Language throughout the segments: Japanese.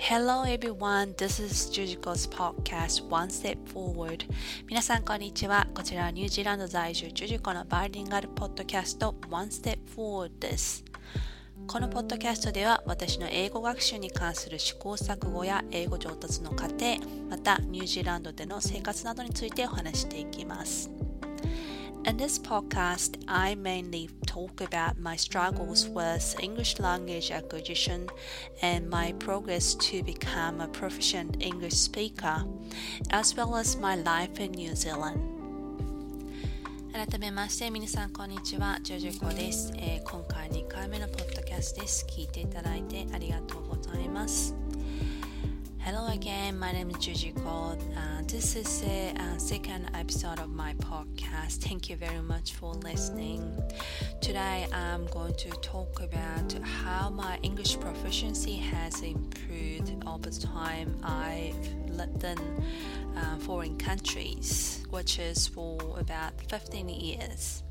Hello everyone, this is Jujico's podcast One Step Forward. 皆さんこんにちは。こちらはニュージーランド在住 Jujico のバイリンガルポッドキャスト One Step Forward です。このポッドキャストでは私の英語学習に関する試行錯誤や英語上達の過程、またニュージーランドでの生活などについてお話していきます。In this podcast, I mainly talk about my struggles with English language acquisition and my progress to become a proficient English speaker, as well as my life in New Zealand. 改めまして、皆さんこんにちは、Jujico です。今回2回目のポッドキャストです。聞いていただいてありがとうございます。Hello again, my name is Jujico. This is the second episode of my podcast. Thank you very much for listening. Today I'm going to talk about how my English proficiency has improved over time I've lived in foreign countries, which is for about 15 years.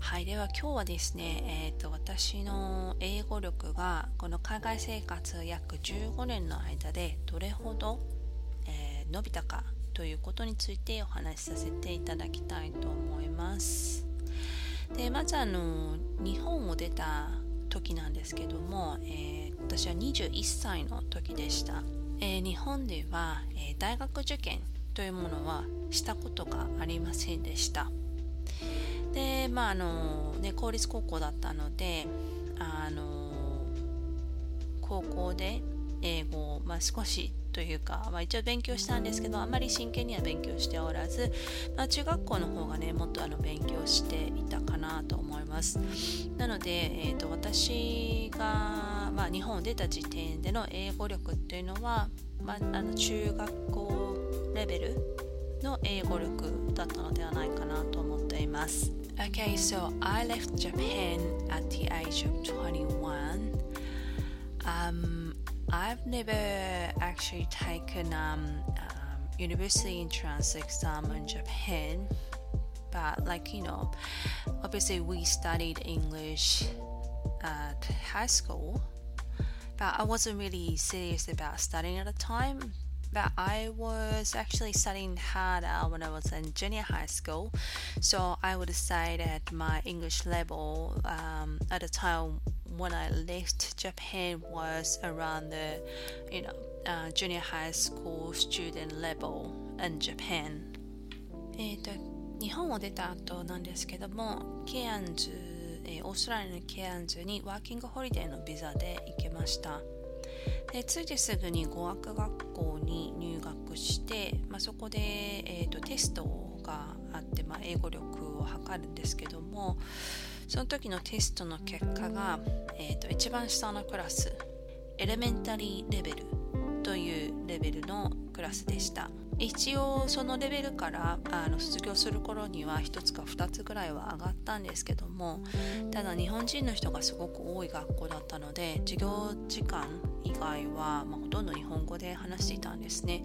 はい、では今日はですね、私の英語力がこの海外生活約15年の間でどれほど、伸びたかということについてお話しさせていただきたいと思います。で、まず日本を出た時なんですけども、私は21歳の時でした。日本では、大学受験というものはしたことがありませんでした。でまあ公立高校だったので高校で英語を、少しというか、一応勉強したんですけどあまり真剣には勉強しておらず、中学校の方がねもっと勉強していたかなと思います。なので、私が、日本を出た時点での英語力っていうのは、中学校レベルの英語力だったのではないかなと思っています。Okay, so I left Japan at the age of 21. I've never actually taken university entrance exam in Japan, but like you know, obviously we studied English at high school, but I wasn't really serious about studying at the time.But I was actually studying harder when I was in junior high school, so I would say that my English level at the time when I left Japan was around the junior high school student level in Japan. 日本を出た後なんですけども、Cairns、オーストラリアのCairnsにワーキングホリデーのビザで行けました。でついてすぐに語学学校に入学して、そこで、テストがあって、英語力を測るんですけども、その時のテストの結果が、一番下のクラスエレメンタリーレベルというレベルのクラスでした。一応そのレベルから卒業する頃には1つか2つぐらいは上がったんですけども、ただ日本人の人がすごく多い学校だったので授業時間以外は、ほとんど日本語で話していたんですね。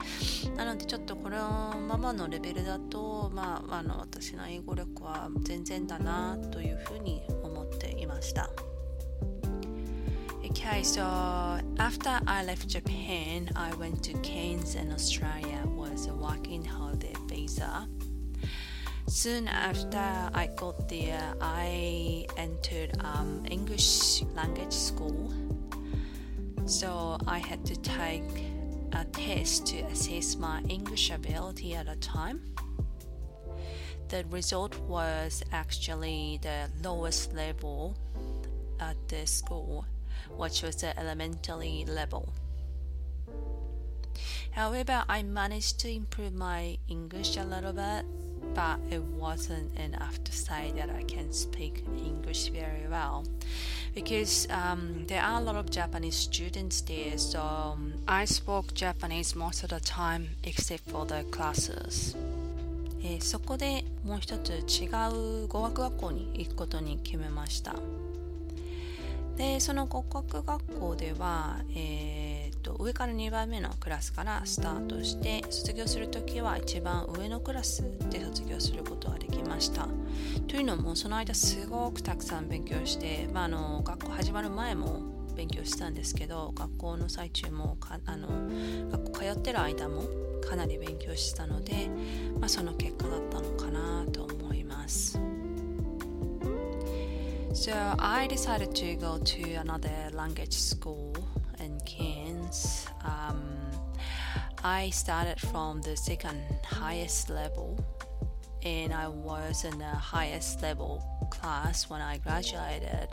なのでちょっとこのままのレベルだと、私の英語力は全然だなというふうに思っていました。Okay, so after I left Japan, I went to Cairns in Australia with a working holiday visa. Soon after I got there, I entered English language school. So I had to take a test to assess my English ability at the time. The result was actually the lowest level at the school.Which was the elementary level. However, I managed to improve my English a little bit, but it wasn't enough to say that I can speak English very well, because there are a lot of Japanese students there, so I spoke Japanese most of the time except for the classes.そこでもう一つ違う語学学校に行くことに決めました。でその語学学校では、上から2番目のクラスからスタートして卒業するときは一番上のクラスで卒業することができました。というのもその間すごくたくさん勉強して、学校始まる前も勉強したんですけど、学校の最中も学校通ってる間もかなり勉強したので、その結果だったのかなと思います。 So I decided to go to another language school in Cairns. I started from the second highest level and I was in the highest level class when I graduated.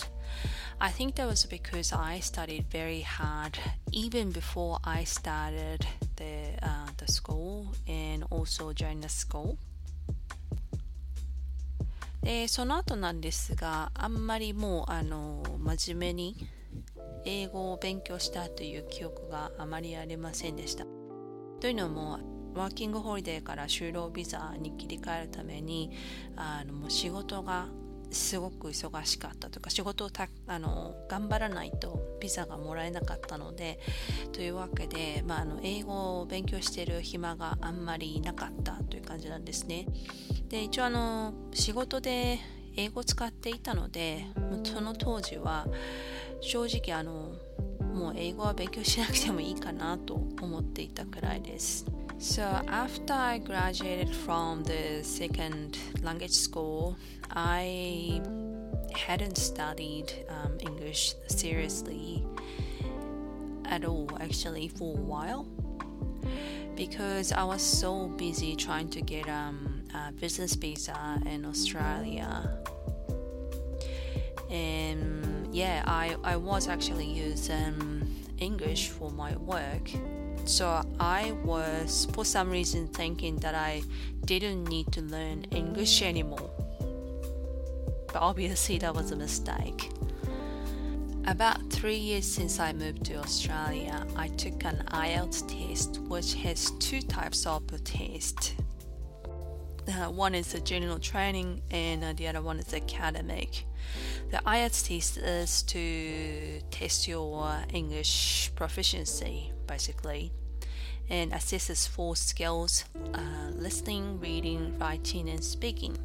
I think that was because I studied very hard even before I started the school and also during the school. で、その後なんですが、あんまりもう真面目に英語を勉強したという記憶があまりありませんでした。というのもワーキングホリデーから就労ビザに切り替えるためにもう仕事がすごく忙しかったとか、仕事を頑張らないとビザがもらえなかったので、というわけで、英語を勉強している暇があんまりなかったという感じなんですね。で、一応仕事で英語を使っていたので、その当時は正直もう英語は勉強しなくてもいいかなと思っていたくらいです。So after I graduated from the second language school, I hadn't studied English seriously at all actually for a while because I was so busy trying to get a business visa in Australia.And yeah, I was actually using English for my work. So I was for some reason thinking that I didn't need to learn English anymore. But obviously that was a mistake. About 3 years since I moved to Australia, I took an IELTS test which has two types of the test. One is the general training and the other one is academic.The IELTS test is to test your English proficiency, basically, and assesses four skills, listening, reading, writing, and speaking.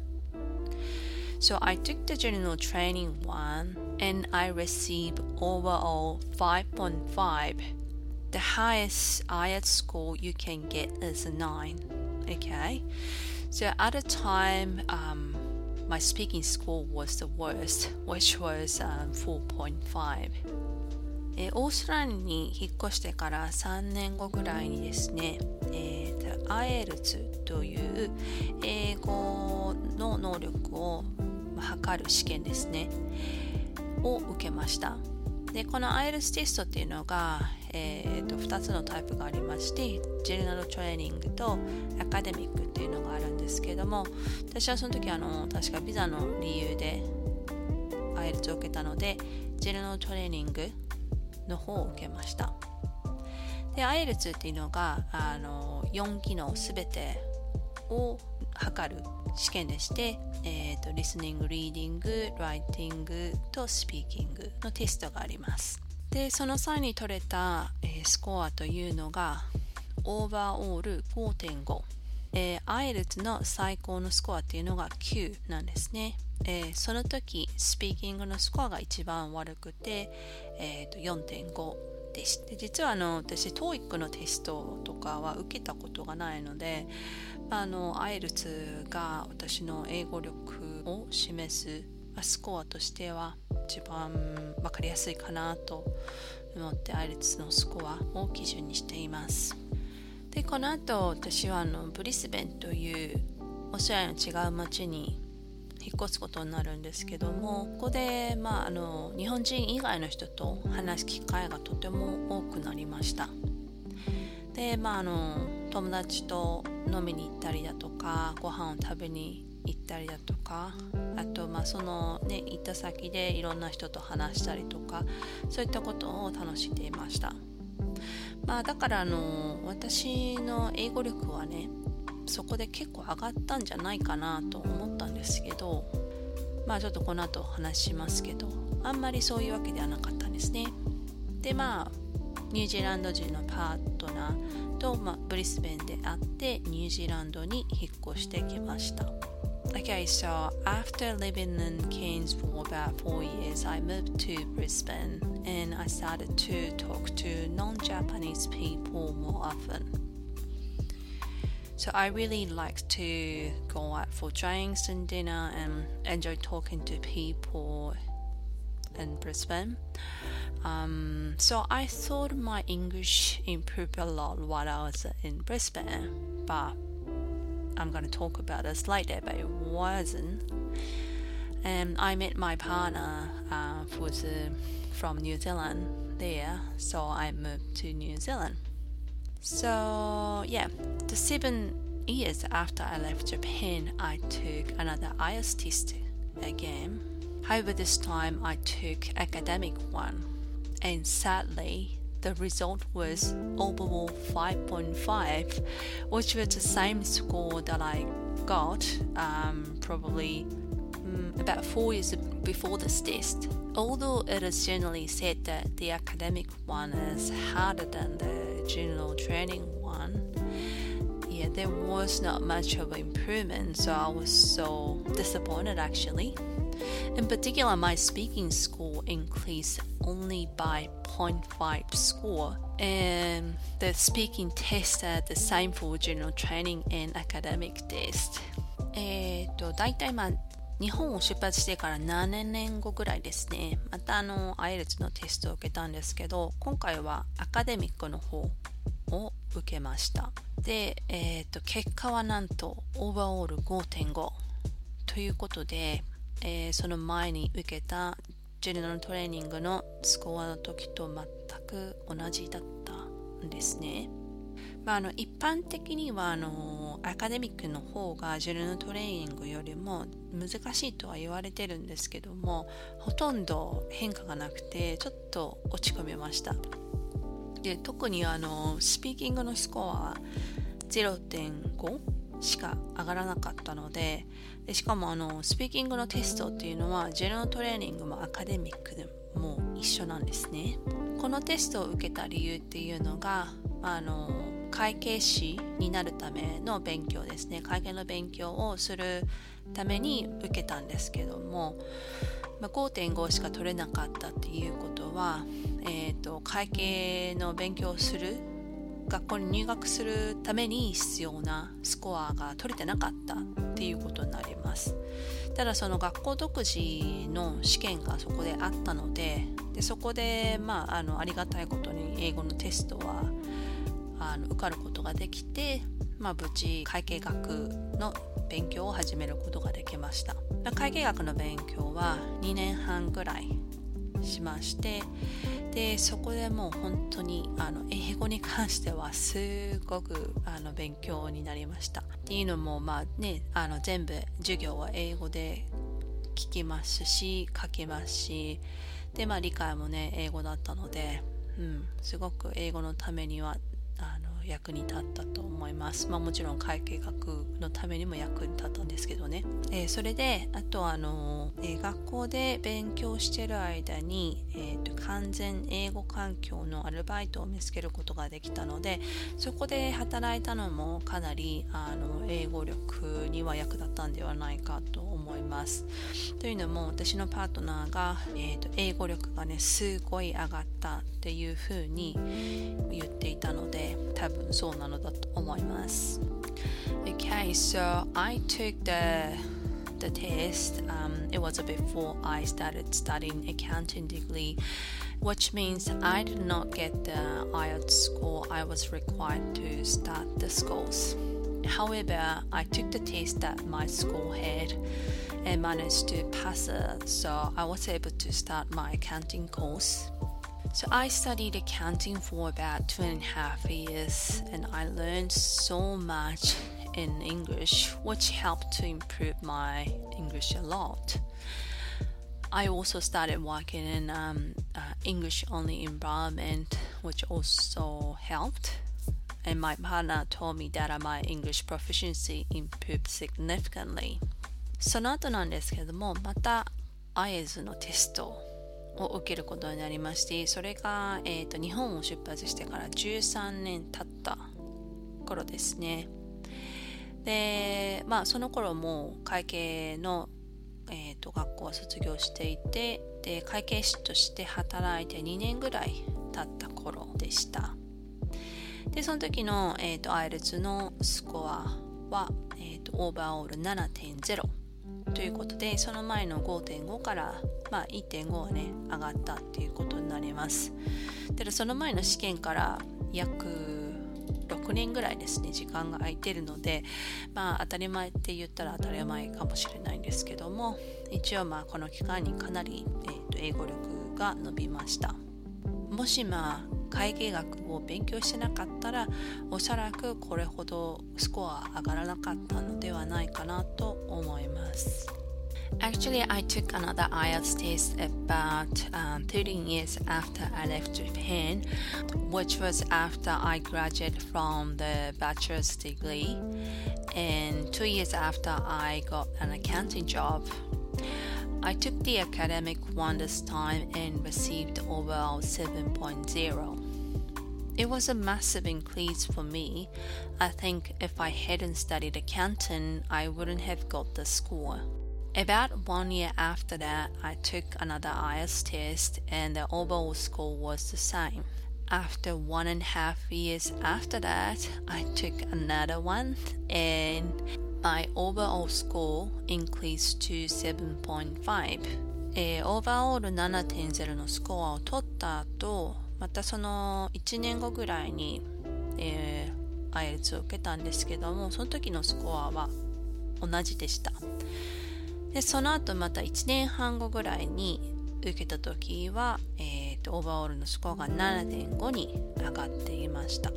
So I took the general training one, and I received overall 5.5. The highest IELTS score you can get is a 9. Okay, so at the time, my speaking score was the worst, which was 4.5. オーストラリアに引っ越してから3年後ぐらいにですね、IELTS という英語の能力を測る試験ですねを受けました。で、この IELTS テストっていうのが、2つのタイプがありまして、ジェネラルトレーニングとアカデミックっていうのがあるんですけれども、私はその時確かビザの理由で IELTS を受けたので、ジェネラルトレーニングの方を受けました。で、 IELTS っていうのが4機能すべてを測る試験でして、リスニング、リーディング、ライティングとスピーキングのテストがあります。で、その際に取れた、スコアというのがオーバーオール 5.5、IELTS の最高のスコアっていうのが9なんですね。その時スピーキングのスコアが一番悪くて、4.5で、実は私 TOEIC のテストとかは受けたことがないので、IELTS が私の英語力を示すスコアとしては一番分かりやすいかなと思って IELTS のスコアを基準にしています。で、この後私はブリスベンというオーストラリアの違う町に引っ越すことになるんですけども、ここで、日本人以外の人と話す機会がとても多くなりました。で、友達と飲みに行ったりだとか、ご飯を食べに行ったりだとか、あとそのね、行った先でいろんな人と話したりとか、そういったことを楽しんでいました。だから私の英語力はね、そこで結構上がったんじゃないかなと思ったんですけど、ちょっとこの後話しますけど、あんまりそういうわけではなかったんですね。で、ニュージーランド人のパートナーと、ブリスベンで会ってニュージーランドに引っ越してきました。Okay, so after living in Cairns for about 4 years, I moved to Brisbane and I started to talk to non-Japanese people more often. So I really like to go out for drinks and dinner and enjoy talking to people in Brisbane. So I thought my English improved a lot while I was in Brisbane, but I'm going to talk about this later, but it wasn't. And I met my partner from New Zealand there, so I moved to New Zealand. So yeah, the 7 years after I left Japan, I took another IELTS test again. However, this time I took academic one, and sadly the result was overall 5.5, which was the same score that I got about 4 years before this test. Although it is generally said that the academic one is harder than the general training one, yeah, there was not much of improvement, so I was so disappointed actually. In particular, my speaking score increased only by 0.5 score, and the speaking tests are the same for general training and academic test. だいたい日本を出発してから7年後ぐらいですね。またIELTS のテストを受けたんですけど、今回はアカデミックの方を受けました。で、結果はなんとオーバーオール 5.5 ということで、その前に受けたジェネラルトレーニングのスコアの時と全く同じだったんですね。一般的にはアカデミックの方がジェネラルトレーニングよりも難しいとは言われてるんですけども、ほとんど変化がなくてちょっと落ち込みました。で、特にスピーキングのスコアは 0.5しか上がらなかったので、しかもスピーキングのテストっていうのはジェネラルトレーニングもアカデミックでも一緒なんですね。このテストを受けた理由っていうのが会計士になるための勉強ですね。会計の勉強をするために受けたんですけども、5.5 しか取れなかったっていうことは、会計の勉強をする学校に入学するために必要なスコアが取れてなかったっていうことになります。ただその学校独自の試験がそこであったの でそこで、ありがたいことに英語のテストは受かることができて、無事会計学の勉強を始めることができました。会計学の勉強は2年半ぐらいしまして、でそこでもう本当に英語に関してはすごく勉強になりました。っていうのも全部授業は英語で聞きますし書きますし、で理解も英語だったので、すごく英語のためには役に立ったと思います。もちろん会計学のためにも役に立ったんですけどね。それであと学校で勉強してる間に、完全英語環境のアルバイトを見つけることができたので、そこで働いたのもかなり英語力には役立ったんではないかと思います。というのも私のパートナーが、英語力がすごい上がったっていうふうに言っていたので、多分そうなのだと思います。Okay, so I took the test. It was before I started studying accounting degree, which means I did not get the IELTS score I was required to start the schools. However, I took the test that my school had and managed to pass it, so I was able to start my accounting course.So I studied accounting for about 2.5 years, and I learned so much in English, which helped to improve my English a lot. I also started working in English-only environment, which also helped. And my partner told me that my English proficiency improved significantly. その後なんですけども、また IELTS のテストを受けることになりまして、それが、日本を出発してから13年経った頃ですね。で、まあその頃も会計の、学校を卒業していて、で会計士として働いて2年ぐらい経った頃でした。でその時の、IELTS のスコアは、オーバーオール 7.0 ということで、その前の 5.5 から、まあ、1.5 はね上がったっていうことになります。でその前の試験から約6年ぐらいですね、時間が空いてるので、まあ当たり前って言ったら当たり前かもしれないんですけども、一応まあこの期間にかなり、英語力が伸びました。もしまあ会計学を勉強してなかったら、おそらくこれほどスコア上がらなかったのではないかなと思います。Actually, I took another IELTS test about 13 years after I left Japan, which was after I graduated from the bachelor's degree, and 2 years after I got an accounting job. I took the academic one this time and received overall 7.0. It was a massive increase for me. I think if I hadn't studied accounting, I wouldn't have got the score.About 1 year after that, I took another IELTS test and the overall score was the same. After 1.5 years after that, I took another one and my overall score increased to 7.5. オーバーオール 7.0 のスコアを取った後、またその1年後ぐらいに、IELTS を受けたんですけども、その時のスコアは同じでした。でその後また1年半後ぐらいに受けた時は、オーバーオールのスコアが 7.5 に上がっていました。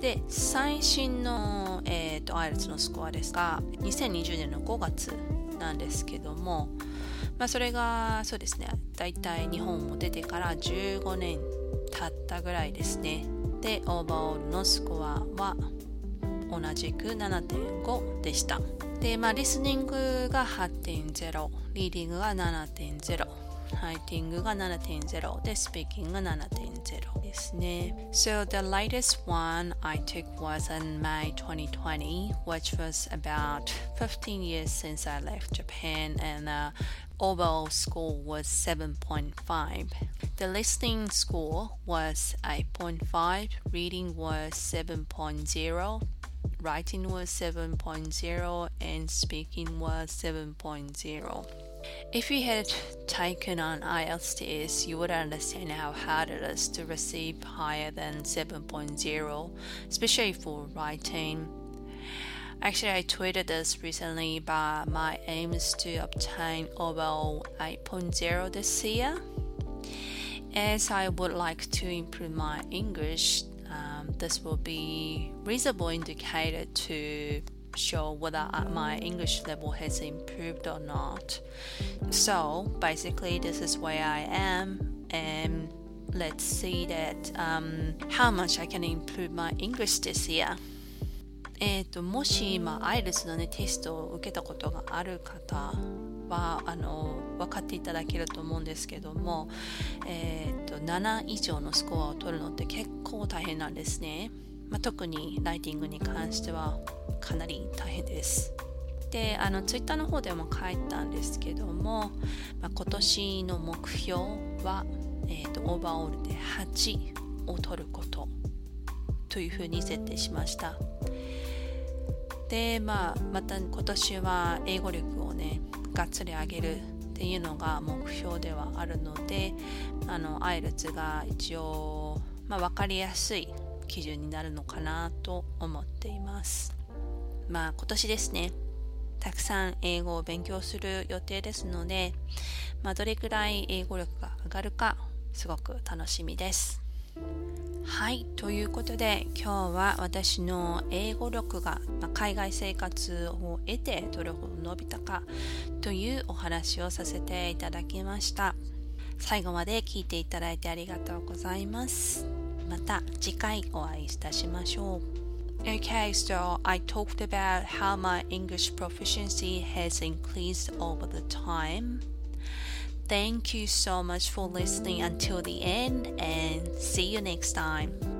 で最新の、IELTS のスコアですが、2020年の5月なんですけども、まあ、それがそうですね、だいたい日本を出てから15年経ったぐらいですね。でオーバーオールのスコアは同じく 7.5 でした。でまあ、リスニングが 8.0、 リーディングが 7.0、 ライティングが 7.0 で、スピーキングが 7.0 ですね。 So the latest one I took was in May 2020, which was about 15 years since I left Japan, and the overall score was 7.5. The listening score was 8.5, reading was 7.0.Writing was 7.0 and speaking was 7.0. If you had taken an IELTS test, you would understand how hard it is to receive higher than 7.0, especially for writing. Actually, I tweeted this recently, but my aim is to obtain overall 8.0 this year, as I would like to improve my English.This will be reasonable indicator to show whether my English level has improved or not. So basically this is where I am, and let's see that how much I can improve my English this year. もし今 IELTS のねテストを受けたことがある方は分かっていただけると思うんですけども、7以上のスコアを取るのって結構大変なんですね。まあ、特にライティングに関してはかなり大変です。でツイッターの方でも書いたんですけども、まあ、今年の目標は、オーバーオールで8を取ることというふうに設定しました。で、まあ、また今年は英語力をねがっつり上げるっていうのが目標ではあるので、IELTS が一応、まあ、分かりやすい基準になるのかなと思っています。まあ今年ですね、たくさん英語を勉強する予定ですので、まあ、どれくらい英語力が上がるかすごく楽しみです。はい、ということで今日は私の英語力が、まあ、海外生活を得てどれほど伸びたかというお話をさせていただきました。最後まで聞いていただいてありがとうございます。また次回お会いいたしましょう。Okay, so I talked about how my English proficiency has increased over the time. Thank you so much for listening until the end, and see you next time.